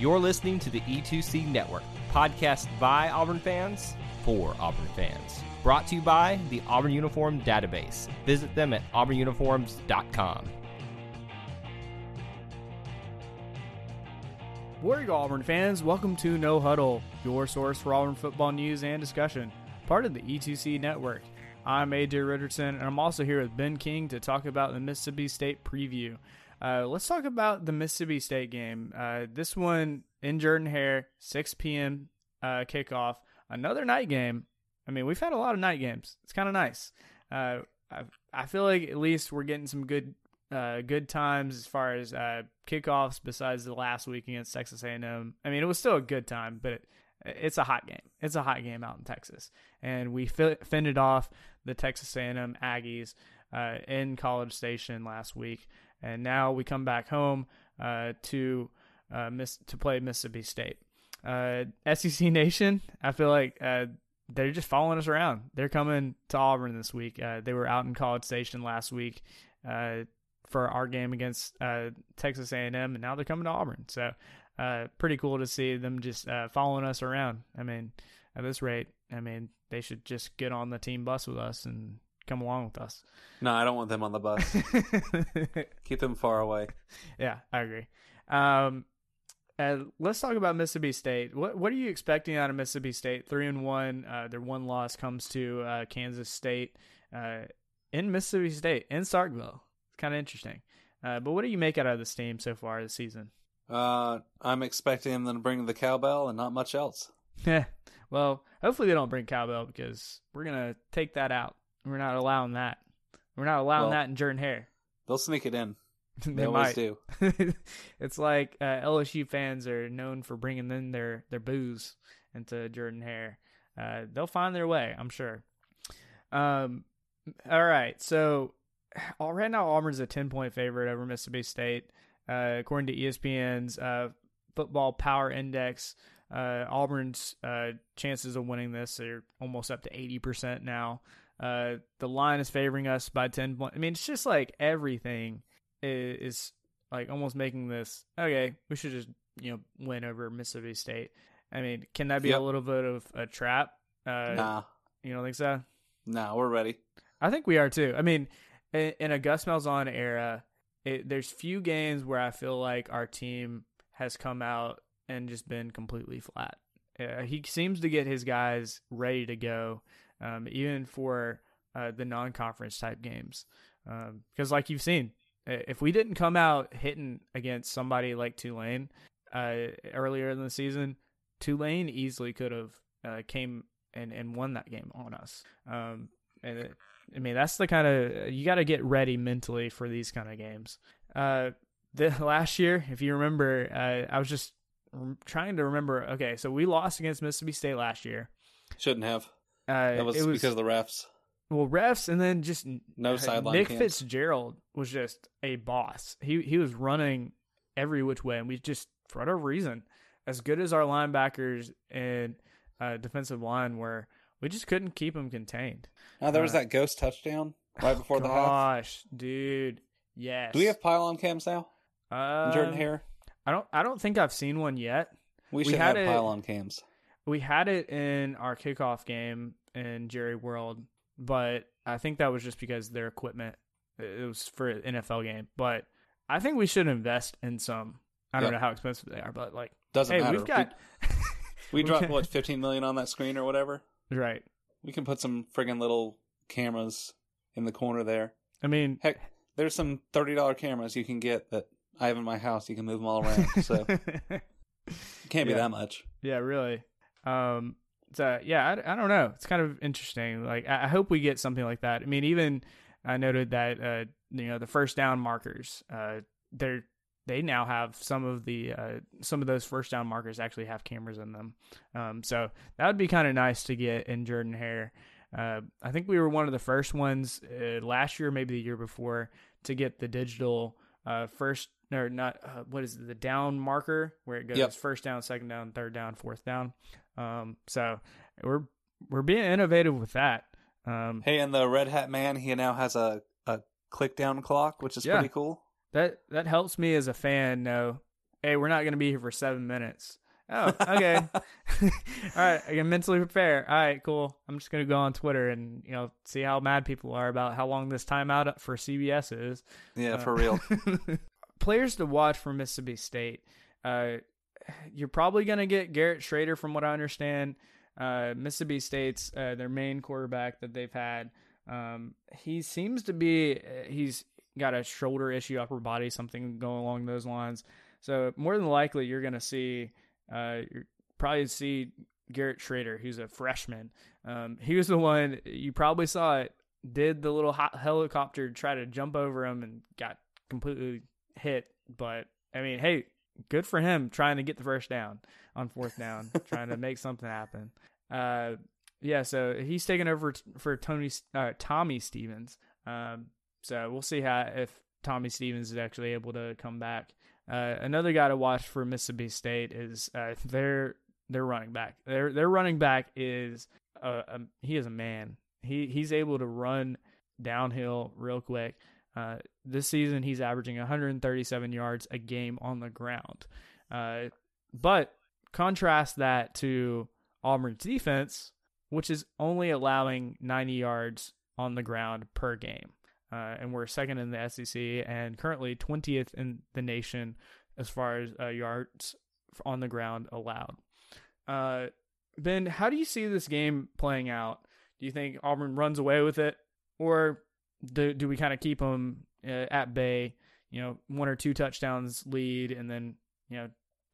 You're listening to the E2C Network, podcast by Auburn fans, for Auburn fans. Brought to you by the Auburn Uniform Database. Visit them at auburnuniforms.com. Where you go, Auburn fans? Welcome to No Huddle, your source for Auburn football news and discussion, part of the E2C Network. I'm A. Deer Richardson, and I'm also here with Ben King to talk about the Mississippi State preview. Let's talk about the Mississippi State game. This one in Jordan-Hare, 6 p.m. Kickoff. Another night game. I mean, we've had a lot of night games. It's kind of nice. I feel like at least we're getting some good times as far as kickoffs besides the last week against Texas A&M. I mean, it was still a good time, but it's a hot game. It's a hot game out in Texas. And we fended off the Texas A&M Aggies in College Station last week. And now we come back home to play Mississippi State. SEC Nation, I feel like they're just following us around. They're coming to Auburn this week. They were out in College Station last week for our game against Texas A&M, and now they're coming to Auburn. So pretty cool to see them just following us around. I mean, at this rate, I mean, they should just get on the team bus with us and come along with us. No, I don't want them on the bus. Keep them far away. Yeah, I agree. Let's talk about Mississippi State. What are you expecting out of Mississippi State? 3-1. Their one loss comes to Kansas State in Mississippi State in Starkville. It's kind of interesting. But what do you make out of this team so far this season? I'm expecting them to bring the cowbell and not much else. Yeah. Well, hopefully they don't bring cowbell because we're gonna take that out. We're not allowing that. We're not allowing that in Jordan-Hare. They'll sneak it in. They always do. It's like LSU fans are known for bringing in their booze into Jordan-Hare. They'll find their way, I'm sure. All right. So right now Auburn's a 10-point favorite over Mississippi State. According to ESPN's Football Power Index, Auburn's chances of winning this are almost up to 80% now. The line is favoring us by 10 points. I mean, it's just like everything is like almost making this, okay, we should just, win over Mississippi State. I mean, can that be a little bit of a trap? Nah. You don't think so? Nah, we're ready. I think we are too. I mean, in a Gus Malzahn era, there's few games where I feel like our team has come out and just been completely flat. He seems to get his guys ready to go. Even for the non-conference type games. Because like you've seen, if we didn't come out hitting against somebody like Tulane earlier in the season, Tulane easily could have came and won that game on us. I mean, that's the kind of – you got to get ready mentally for these kind of games. Last year, if you remember, I was just trying to remember, okay, so we lost against Mississippi State last year. Shouldn't have. It was because of the refs. Well, refs, and then just no sideline. Nick Fitzgerald was just a boss. He was running every which way, and we just, for whatever reason, as good as our linebackers and defensive line were, we just couldn't keep him contained. Now there was that ghost touchdown right before the half. Gosh, dude, yes. Do we have pylon cams now? Jordan-Hare. I don't think I've seen one yet. We should have pylon cams. We had it in our kickoff game in Jerry World, but I think that was just because their equipment, it was for an NFL game. But I think we should invest in some. I don't know how expensive they are, but like, doesn't matter. We've got, we dropped what, $15 million on that screen or whatever. Right. We can put some friggin' little cameras in the corner there. I mean, heck, there's some $30 cameras you can get that I have in my house. You can move them all around. So can't be that much. Yeah, really. I don't know. It's kind of interesting. Like, I hope we get something like that. I mean, even I noted that the first down markers, they're they now have some of those first down markers actually have cameras in them. So that would be kind of nice to get in Jordan-Hare. I think we were one of the first ones last year, maybe the year before, to get the digital the down marker where it goes first down, second down, third down, fourth down. So we're being innovative with that. Hey, and the Red Hat man, he now has a click down clock, which is pretty cool. That helps me as a fan know, hey, we're not going to be here for 7 minutes. Oh, okay. All right. I can mentally prepare. All right, cool. I'm just going to go on Twitter and, see how mad people are about how long this timeout for CBS is. Yeah, for real. Players to watch for Mississippi State. You're probably going to get Garrett Schrader, from what I understand. Mississippi State's their main quarterback that they've had. He seems to be, he's got a shoulder issue, upper body, something going along those lines. So more than likely you're going to see Garrett Schrader, who's a freshman. He was the one, you probably saw it, did the little helicopter, try to jump over him and got completely hit. But, I mean, hey, good for him trying to get the first down on fourth down, trying to make something happen. So he's taking over for Tommy Stevens. So we'll see if Tommy Stevens is actually able to come back. Another guy to watch for Mississippi State is their running back. Their running back is he is a man. He's able to run downhill real quick. This season he's averaging 137 yards a game on the ground. But contrast that to Auburn's defense, which is only allowing 90 yards on the ground per game. And we're second in the SEC and currently 20th in the nation as far as yards on the ground allowed. Ben, how do you see this game playing out? Do you think Auburn runs away with it, or do we kind of keep them at bay? One or two touchdowns lead, and then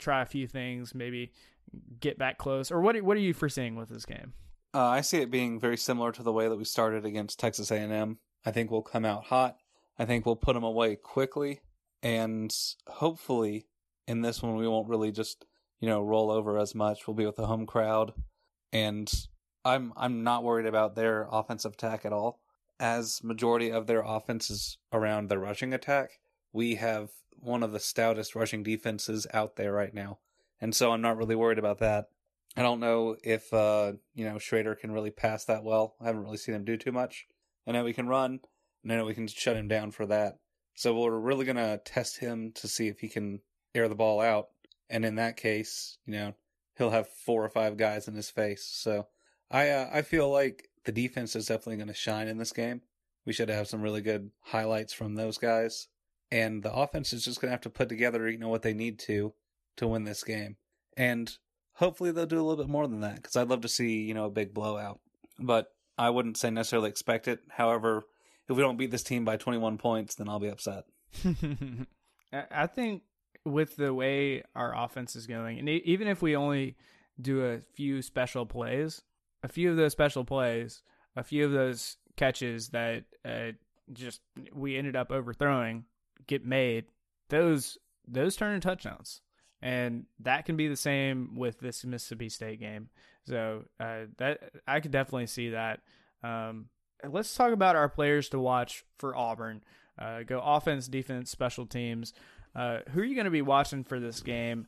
try a few things, maybe get back close. Or what are you foreseeing with this game? I see it being very similar to the way that we started against Texas A&M. I think we'll come out hot. I think we'll put them away quickly. And hopefully in this one, we won't really just, roll over as much. We'll be with the home crowd. And I'm not worried about their offensive attack at all. As majority of their offense is around the rushing attack, we have one of the stoutest rushing defenses out there right now. And so I'm not really worried about that. I don't know if, Schrader can really pass that well. I haven't really seen him do too much. I know we can run, and I know we can shut him down for that. So we're really going to test him to see if he can air the ball out. And in that case, he'll have 4 or 5 guys in his face. So I feel like the defense is definitely going to shine in this game. We should have some really good highlights from those guys. And the offense is just going to have to put together, what they need to win this game. And hopefully they'll do a little bit more than that, because I'd love to see, a big blowout. But I wouldn't say necessarily expect it. However, if we don't beat this team by 21 points, then I'll be upset. I think with the way our offense is going, and even if we only do a few special plays, a few of those catches that we ended up overthrowing get made, those turn into touchdowns. And that can be the same with this Mississippi State game. So that I could definitely see that. Let's talk about our players to watch for Auburn. Go offense, defense, special teams. Who are you going to be watching for this game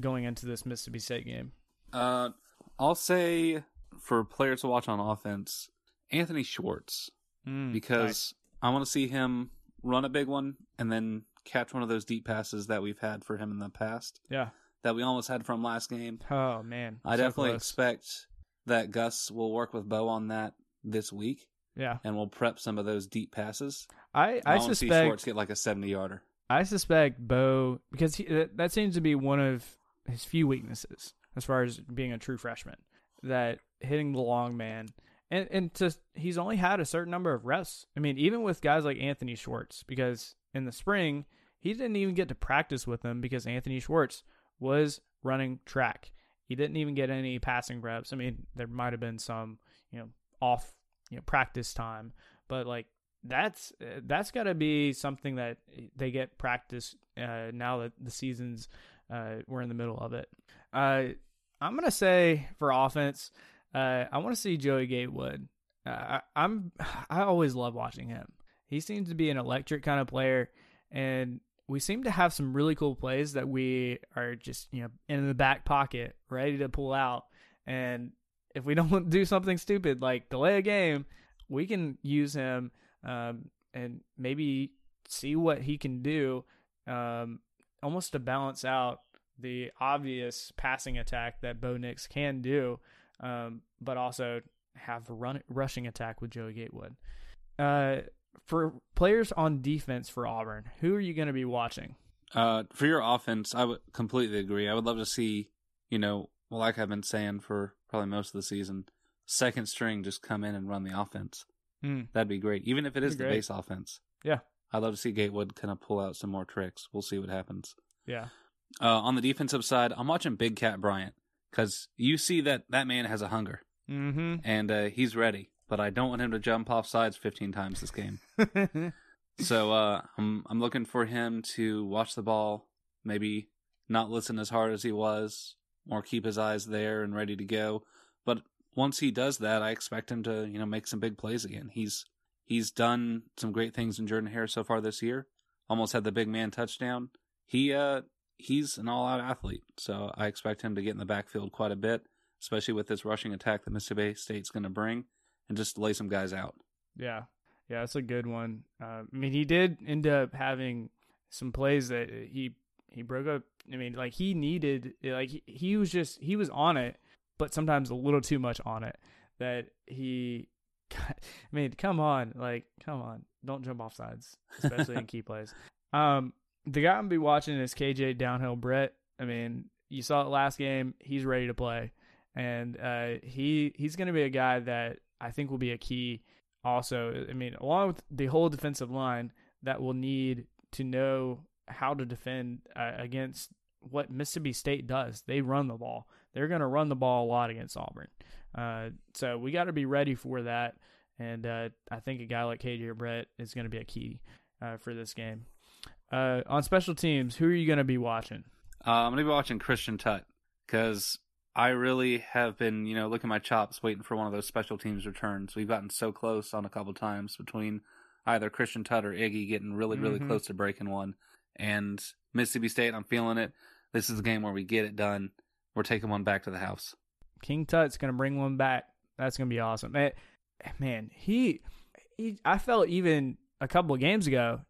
going into this Mississippi State game? I'll say for players to watch on offense, Anthony Schwartz. Because nice. I want to see him run a big one and then catch one of those deep passes that we've had for him in the past. Yeah. That we almost had from last game. Oh, man. I definitely expect that Gus will work with Bo on that this week. Yeah. And we'll prep some of those deep passes. I want to see Schwartz get like a 70-yarder. I suspect Bo, because that seems to be one of his few weaknesses as far as being a true freshman, that hitting the long man. And he's only had a certain number of reps. I mean, even with guys like Anthony Schwartz, because in the spring, he didn't even get to practice with them because Anthony Schwartz was running track. He didn't even get any passing reps. I mean, there might have been some, off, practice time, but like that's got to be something that they get practice now that the season's we're in the middle of it. I'm going to say for offense, I want to see Joey Gatewood. I always love watching him. He seems to be an electric kind of player, and we seem to have some really cool plays that we are just, you know, in the back pocket, ready to pull out. And if we don't do something stupid like delay a game, we can use him and maybe see what he can do, almost to balance out the obvious passing attack that Bo Nix can do, but also have a rushing attack with Joey Gatewood. For players on defense for Auburn, who are you going to be watching? For your offense, I would completely agree. I would love to see, you know, like I've been saying for probably most of the season, second string just come in and run the offense. That'd be great, even if it is the base offense. Yeah. I'd love to see Gatewood kind of pull out some more tricks. We'll see what happens. Yeah. On the defensive side, I'm watching Big Cat Bryant because you see that man has a hunger. Mm-hmm. And he's ready, but I don't want him to jump off sides 15 times this game. So I'm looking for him to watch the ball, maybe not listen as hard as he was, or keep his eyes there and ready to go. But once he does that, I expect him to, you know, make some big plays again. He's done some great things in Jordan-Hare so far this year. Almost had the big man touchdown. He's an all-out athlete, so I expect him to get in the backfield quite a bit, especially with this rushing attack that Mississippi State's going to bring, and just lay some guys out. Yeah, that's a good one. I mean, he did end up having some plays that he broke up. I mean, like he needed, like he was on it, but sometimes a little too much on it. That he, I mean, come on, don't jump off sides, especially in key plays. The guy I'm be watching is KJ Downhill Brett. I mean, you saw it last game. He's ready to play. And he's going to be a guy that I think will be a key also. I mean, along with the whole defensive line that will need to know how to defend against what Mississippi State does. They run the ball. They're going to run the ball a lot against Auburn. So we got to be ready for that. And I think a guy like KJ or Brett is going to be a key for this game. On special teams, who are you going to be watching? I'm going to be watching Christian Tutt because I really have been, you know, looking at my chops, waiting for one of those special teams returns. We've gotten so close on a couple times between either Christian Tutt or Iggy getting really, really close to breaking one. And Mississippi State, I'm feeling it. This is a game where we get it done. We're taking one back to the house. King Tutt's going to bring one back. That's going to be awesome. Man, I felt even a couple of games ago,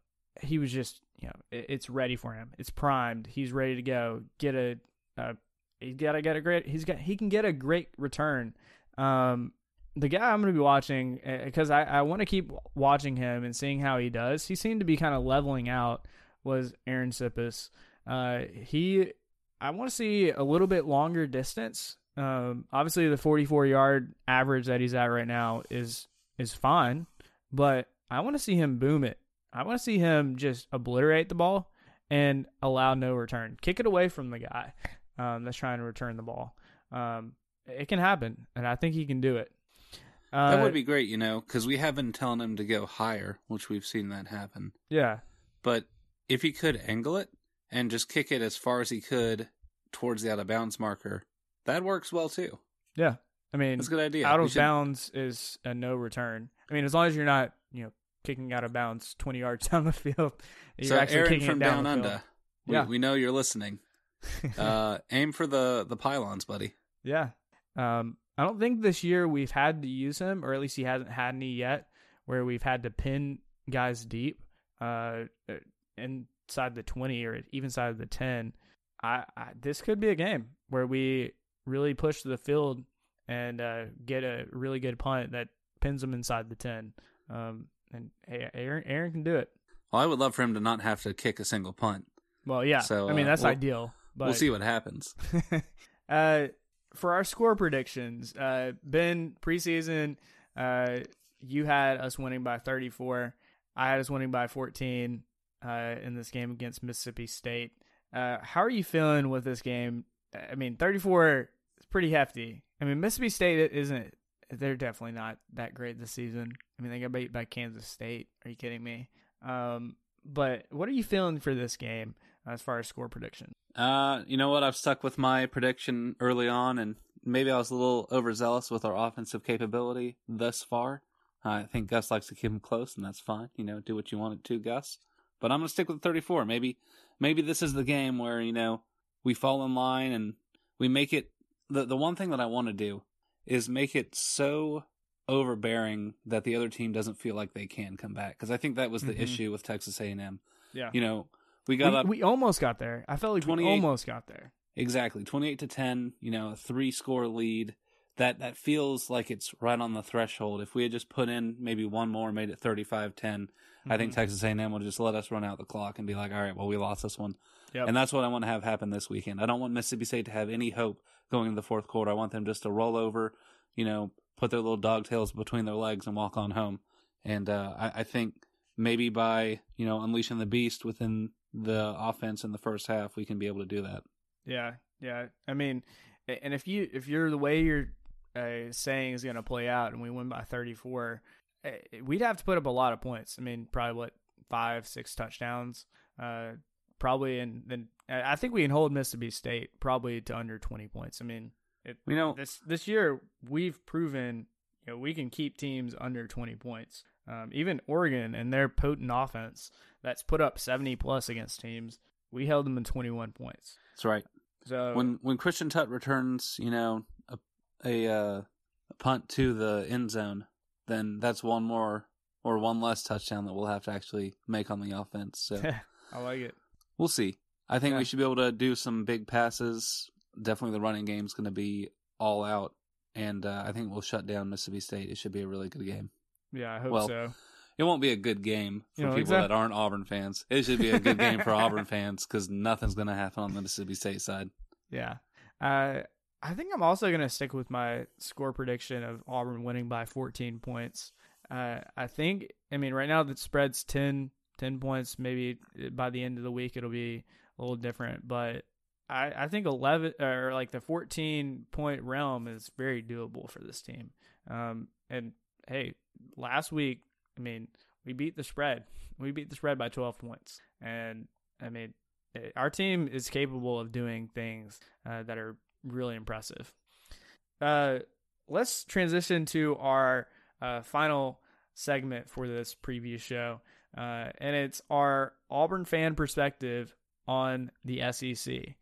he was just, you know, it's ready for him. It's primed. He's ready to go. He can get a great return. The guy I'm going to be watching, because I want to keep watching him and seeing how he does. He seemed to be kind of leveling out. Was Aaron Sippus? I want to see a little bit longer distance. Obviously the 44-yard average that he's at right now is fine, but I want to see him boom it. I want to see him just obliterate the ball and allow no return. Kick it away from the guy that's trying to return the ball. It can happen, and I think he can do it. That would be great, you know, because we have been telling him to go higher, which we've seen that happen. Yeah. But if he could angle it and just kick it as far as he could towards the out-of-bounds marker, that works well, too. Yeah. I mean, that's a good idea. Out-of-bounds is a no return. I mean, as long as you're not, you know, kicking out of bounds 20 yards down the field. So Aaron from down under, we know you're listening. Aim for the pylons, buddy. Yeah. I don't think this year we've had to use him, or at least he hasn't had any yet, where we've had to pin guys deep inside the 20 or even side of the 10. This could be a game where we really push the field and get a really good punt that pins them inside the 10. And hey, Aaron can do it. Well, I would love for him to not have to kick a single punt. Well, yeah. So, I mean, that's ideal. But we'll see what happens. For our score predictions, Ben, preseason, you had us winning by 34. I had us winning by 14 in this game against Mississippi State. How are you feeling with this game? I mean, 34 is pretty hefty. I mean, Mississippi State isn't. They're definitely not that great this season. I mean, they got beat by Kansas State. Are you kidding me? But what are you feeling for this game? as far as score prediction? You know what? I've stuck with my prediction early on, and maybe I was a little overzealous with our offensive capability thus far. I think Gus likes to keep him close, and that's fine. You know, do what you want to, Gus. But I'm going to stick with 34. Maybe this is the game where, you know, we fall in line and we make it. The one thing that I want to do is make it so overbearing that the other team doesn't feel like they can come back. Because I think that was the issue with Texas A&M. Yeah. You know, we almost got there. I felt like we almost got there. Exactly. 28-10, you know, a 3-score lead. That feels like it's right on the threshold. If we had just put in maybe one more and made it 35-10, I think Texas A&M would just let us run out the clock and be like, all right, well, we lost this one. Yep. And that's what I want to have happen this weekend. I don't want Mississippi State to have any hope going into the fourth quarter. I want them just to roll over, you know, put their little dogtails between their legs and walk on home. And I think maybe by, you know, unleashing the beast within the offense in the first half, we can be able to do that. Yeah, yeah. I mean, and if you're the way you're saying is going to play out and we win by 34, we'd have to put up a lot of points. I mean, probably what, 5-6 touchdowns, probably. And then I think we can hold Mississippi State probably to under 20 points. I mean, this year we've proven, you know, we can keep teams under 20 points. Even Oregon and their potent offense that's put up 70 plus against teams, we held them in 21 points. That's right. So when Christian Tutt returns, you know, a punt to the end zone, then that's one more or one less touchdown that we'll have to actually make on the offense. So I like it. We'll see. I think we should be able to do some big passes. Definitely the running game's going to be all out, and I think we'll shut down Mississippi State. It should be a really good game. Yeah, I hope so. It won't be a good game for people that aren't Auburn fans. It should be a good game for Auburn fans because nothing's going to happen on the Mississippi State side. Yeah. I think I'm also going to stick with my score prediction of Auburn winning by 14 points. Right now the spread's 10 points. Maybe by the end of the week it'll be a little different. But I think 11 or like the 14-point realm is very doable for this team. And, hey, last week, I mean, we beat the spread. We beat the spread by 12 points. And, I mean, our team is capable of doing things that are really impressive. Let's transition to our final segment for this preview show. And it's our Auburn fan perspective on the SEC.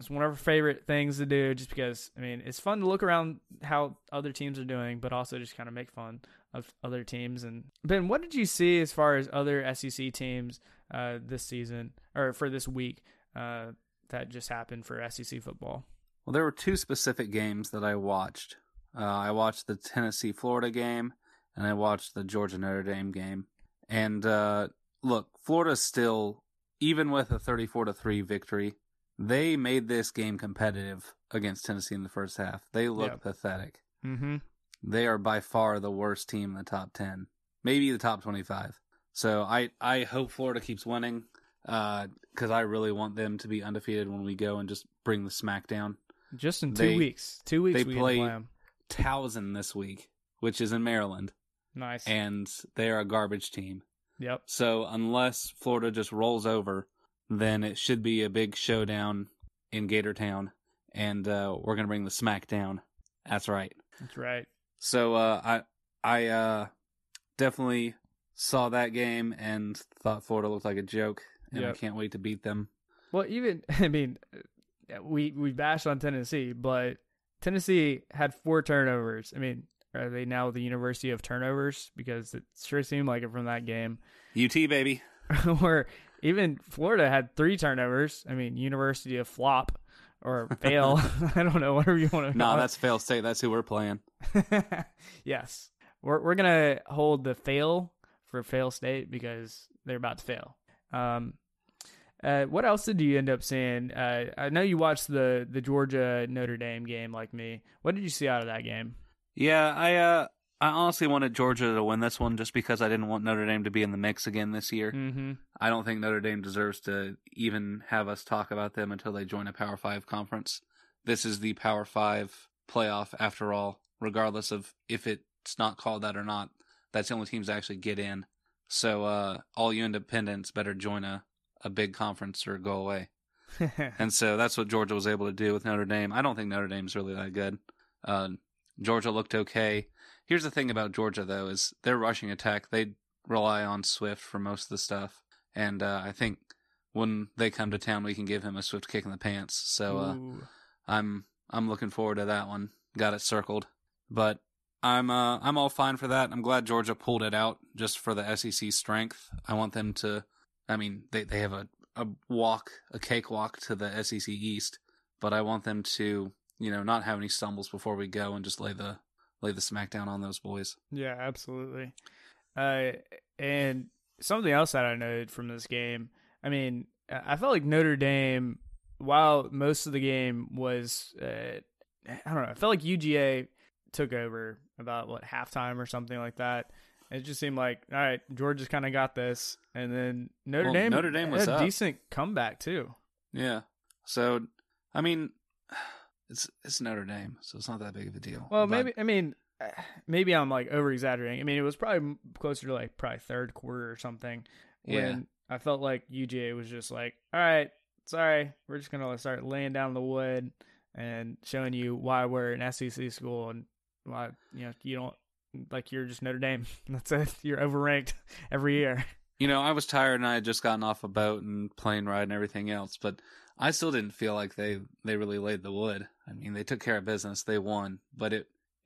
It's one of our favorite things to do just because, I mean, it's fun to look around how other teams are doing, but also just kind of make fun of other teams. And Ben, what did you see as far as other SEC teams this season or for this week that just happened for SEC football? Well, there were two specific games that I watched. I watched the Tennessee-Florida game, and I watched the Georgia-Notre Dame game. And look, Florida's still, even with a 34-3 victory, they made this game competitive against Tennessee in the first half. They look pathetic. Mm-hmm. They are by far the worst team in the top 10, maybe the top 25. So I hope Florida keeps winning because I really want them to be undefeated when we go and just bring the smack down. Just in 2 weeks. 2 weeks we play Towson this week, which is in Maryland. Nice. And they are a garbage team. Yep. So unless Florida just rolls over, then it should be a big showdown in Gator Town, and we're going to bring the smack down. That's right. That's right. So I definitely saw that game and thought Florida looked like a joke, and I can't wait to beat them. Well, we bashed on Tennessee, but Tennessee had 4 turnovers. I mean, are they now the University of Turnovers? Because it sure seemed like it from that game. UT, baby. Or even Florida had 3 turnovers. I mean, University of Flop or Fail. I don't know, whatever you want to call it. No, that's Fail State. That's who we're playing. Yes. We're going to hold the fail for Fail State because they're about to fail. What else did you end up seeing? I know you watched the Georgia-Notre Dame game like me. What did you see out of that game? Yeah, I honestly wanted Georgia to win this one just because I didn't want Notre Dame to be in the mix again this year. Mm-hmm. I don't think Notre Dame deserves to even have us talk about them until they join a Power 5 conference. This is the Power 5 playoff after all, regardless of if it's not called that or not. That's the only teams that actually get in. So all you independents better join a a big conference or go away. And so that's what Georgia was able to do with Notre Dame. I don't think Notre Dame's really that good. Georgia looked okay. Here's the thing about Georgia, though, is their rushing attack, they rely on Swift for most of the stuff. And I think when they come to town, we can give him a Swift kick in the pants. So I'm looking forward to that one. Got it circled. But I'm all fine for that. I'm glad Georgia pulled it out just for the SEC strength. I want them to, I mean, they have a cakewalk to the SEC East, but I want them to, you know, not have any stumbles before we go and just lay the smack down on those boys. Yeah, absolutely. And something else that I noted from this game, I mean, I felt like Notre Dame, while most of the game was, I don't know, I felt like UGA took over about, what, halftime or something like that. It just seemed like, all right, Georgia's kind of got this. And then Notre Dame was a decent comeback, too. Yeah. So, I mean, it's Notre Dame, so it's not that big of a deal. Well, but maybe I'm, like, over-exaggerating. I mean, it was probably closer to, like, third quarter or something when I felt like UGA was just like, all right, sorry, we're just going to start laying down the wood and showing you why we're an SEC school and why, you know, you don't, like, you're just Notre Dame. That's it. You're overranked every year. You know, I was tired and I had just gotten off a boat and plane ride and everything else, but I still didn't feel like they really laid the wood. I mean, they took care of business. They won, but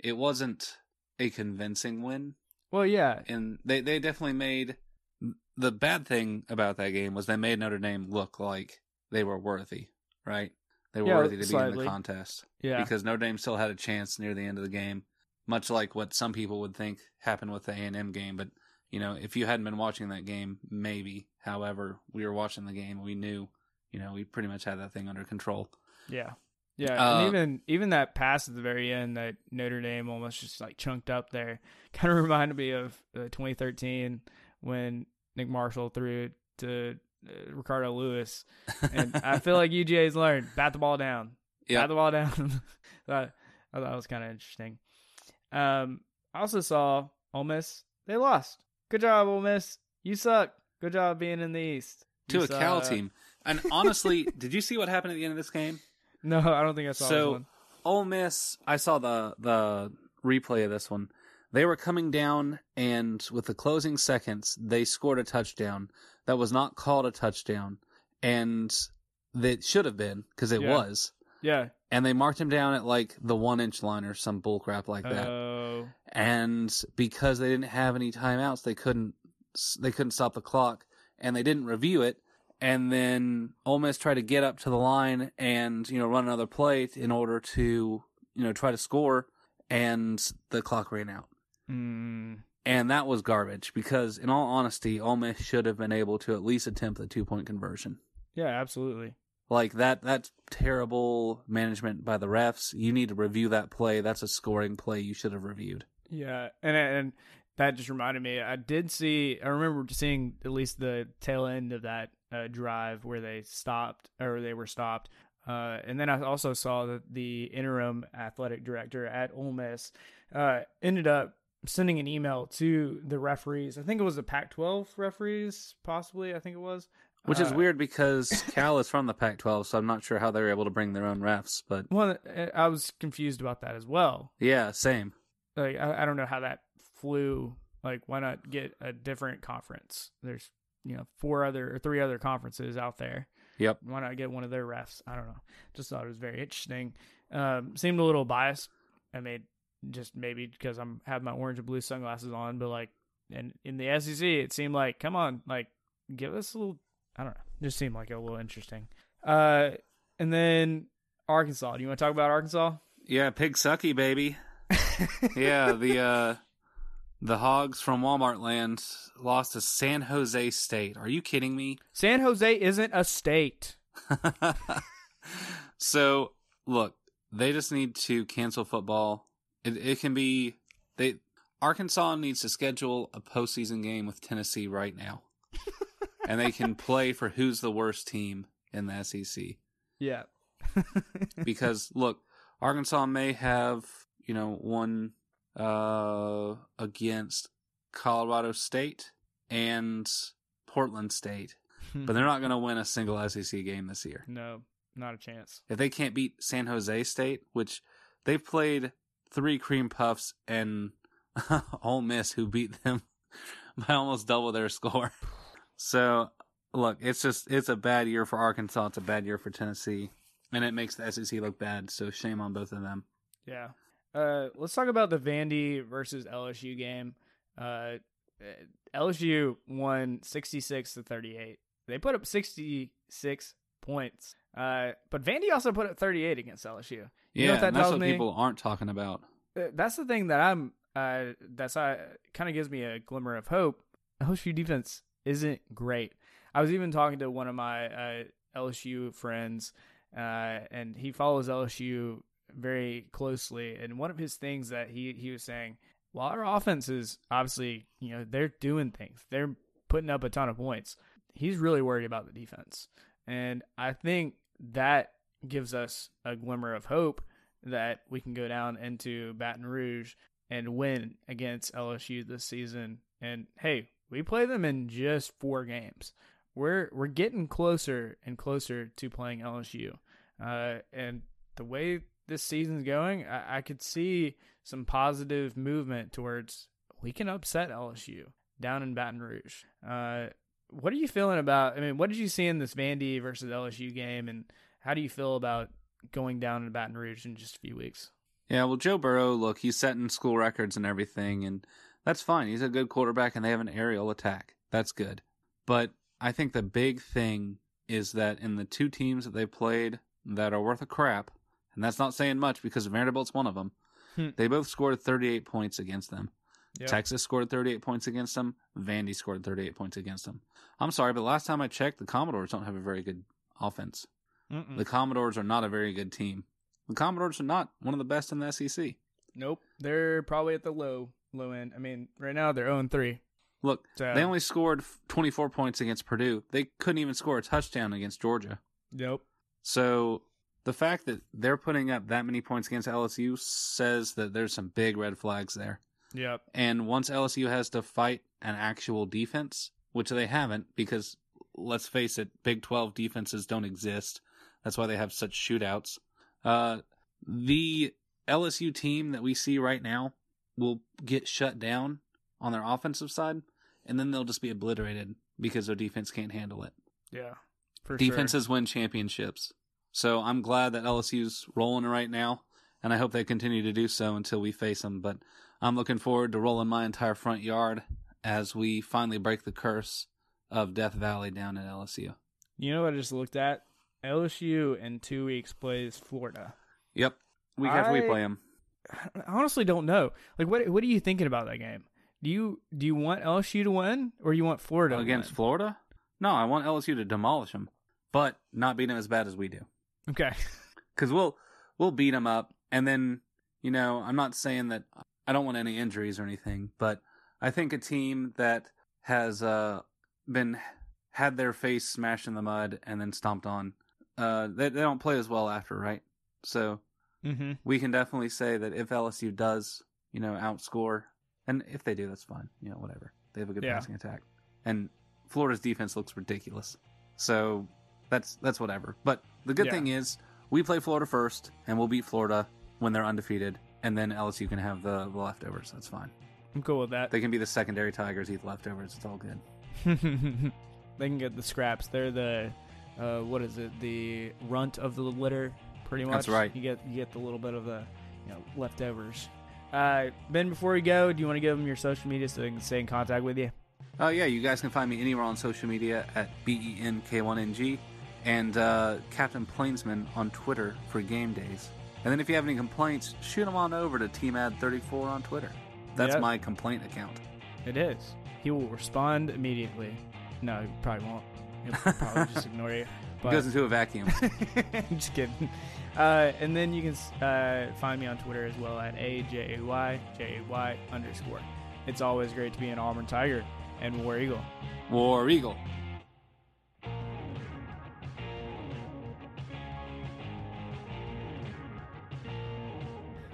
it wasn't a convincing win. Well, yeah. And they definitely made – the bad thing about that game was they made Notre Dame look like they were worthy, right? They were worthy to be in the contest. Yeah. Because Notre Dame still had a chance near the end of the game. Much like what some people would think happened with the A&M game. But, you know, if you hadn't been watching that game, maybe. However, we were watching the game. We knew, you know, we pretty much had that thing under control. Yeah. Yeah. And even that pass at the very end that Notre Dame almost just, like, chunked up there kind of reminded me of 2013 when Nick Marshall threw it to Ricardo Lewis. And I feel like UGA's learned, bat the ball down. Yeah. Bat the ball down. I thought that was kind of interesting. I also saw Ole Miss. They lost. Good job, Ole Miss. You suck. Good job being in the East. To a Cal team. And honestly, did you see what happened at the end of this game? No, I don't think I saw this one. Ole Miss, I saw the replay of this one. They were coming down, and with the closing seconds, they scored a touchdown that was not called a touchdown, and that should have been, because it was. Yeah. And they marked him down at, like, the 1-inch line or some bullcrap like that. Oh. And because they didn't have any timeouts, they couldn't stop the clock, and they didn't review it. And then Ole Miss tried to get up to the line and, you know, run another play in order to, you know, try to score, and the clock ran out. Mm. And that was garbage because, in all honesty, Ole Miss should have been able to at least attempt the two-point conversion. Yeah, absolutely. Like, that's terrible management by the refs. You need to review that play. That's a scoring play you should have reviewed. Yeah, and that just reminded me. I remember seeing at least the tail end of that drive where they were stopped. And then I also saw that the interim athletic director at Ole Miss ended up sending an email to the referees. I think it was the Pac-12 referees, possibly, I think it was. Which is weird because Cal is from the Pac-12, so I'm not sure how they were able to bring their own refs. But well, I was confused about that as well. Yeah, same. Like I don't know how that flew. Like, why not get a different conference? There's, you know, three other conferences out there. Yep. Why not get one of their refs? I don't know. Just thought it was very interesting. Seemed a little biased. I mean, just maybe because I have my orange and blue sunglasses on, but like, and in the SEC, it seemed like, come on, like, give us a little. I don't know. It just seemed like a little interesting. And then Arkansas. Do you want to talk about Arkansas? Yeah, pig sucky, baby. Yeah, the Hogs from Walmart Land lost to San Jose State. Are you kidding me? San Jose isn't a state. So, look, they just need to cancel football. It can be – Arkansas needs to schedule a postseason game with Tennessee right now. And they can play for who's the worst team in the SEC. Yeah. Because, look, Arkansas may have, you know, won against Colorado State and Portland State. but they're not going to win a single SEC game this year. No, not a chance. If they can't beat San Jose State, which they played 3 cream puffs and Ole Miss, who beat them by almost double their score. So, look, it's a bad year for Arkansas. It's a bad year for Tennessee, and it makes the SEC look bad. So shame on both of them. Yeah. Let's talk about the Vandy versus LSU game. LSU won 66-38. They put up 66 points. But Vandy also put up 38 against LSU. You know what that tells me? That's what people aren't talking about. That's the thing that kind of gives me a glimmer of hope. LSU defense isn't great. I was even talking to one of my LSU friends, and he follows LSU very closely. And one of his things that he was saying, while our offense is obviously, they're doing things, they're putting up a ton of points, he's really worried about the defense. And I think that gives us a glimmer of hope that we can go down into Baton Rouge and win against LSU this season. And hey, we play them in just 4 games. We're getting closer and closer to playing LSU. And the way this season's going, I could see some positive movement towards we can upset LSU down in Baton Rouge. What are you feeling about? I mean, what did you see in this Vandy versus LSU game, and how do you feel about going down to Baton Rouge in just a few weeks? Yeah, well, Joe Burrow, look, he's setting school records and everything, and that's fine. He's a good quarterback, and they have an aerial attack. That's good. But I think the big thing is that in the 2 teams that they played that are worth a crap, and that's not saying much because Vanderbilt's one of them, they both scored 38 points against them. Yep. Texas scored 38 points against them. Vandy scored 38 points against them. I'm sorry, but last time I checked, the Commodores don't have a very good offense. Mm-mm. The Commodores are not a very good team. The Commodores are not one of the best in the SEC. Nope. They're probably at the low end. I mean, right now they're 0-3. Look, so they only scored 24 points against Purdue. They couldn't even score a touchdown against Georgia. Nope. So the fact that they're putting up that many points against LSU says that there's some big red flags there. Yep. And once LSU has to fight an actual defense, which they haven't, because let's face it, Big 12 defenses don't exist. That's why they have such shootouts. The LSU team that we see right now will get shut down on their offensive side, and then they'll just be obliterated because their defense can't handle it. Yeah, for sure. Defenses win championships. So I'm glad that LSU's rolling right now, and I hope they continue to do so until we face them. But I'm looking forward to rolling my entire front yard as we finally break the curse of Death Valley down at LSU. You know what I just looked at? LSU in 2 weeks plays Florida. Yep. Week after we play them. I honestly don't know. Like, what are you thinking about that game? Do you want LSU to win, or you want Florida against to win? Florida? No, I want LSU to demolish them, but not beat them as bad as we do. Okay. Because we'll beat them up, and then, I'm not saying that I don't want any injuries or anything, but I think a team that has had their face smashed in the mud and then stomped on, they don't play as well after, right? So we can definitely say that if LSU does, outscore, and if they do, that's fine, whatever. They have a good passing attack, and Florida's defense looks ridiculous, so that's whatever. But the good thing is we play Florida first, and we'll beat Florida when they're undefeated. And then LSU can have the leftovers. That's fine. I'm cool with that. They can be the secondary Tigers, eat leftovers. It's all good. They can get the scraps. They're the, the runt of the litter, pretty much. That's right. You get the little bit of the leftovers. Ben, before we go, do you want to give them your social media so they can stay in contact with you? Yeah, you guys can find me anywhere on social media at BENK1NG and Captain Plainsman on Twitter for game days. And then if you have any complaints, shoot them on over to TeamAd34 on Twitter. That's my complaint account. It is. He will respond immediately. No, he probably won't. He'll probably just ignore you. But he goes into a vacuum. I'm just kidding. And then you can find me on Twitter as well at AJAY_. It's always great to be an Auburn Tiger and War Eagle. War Eagle.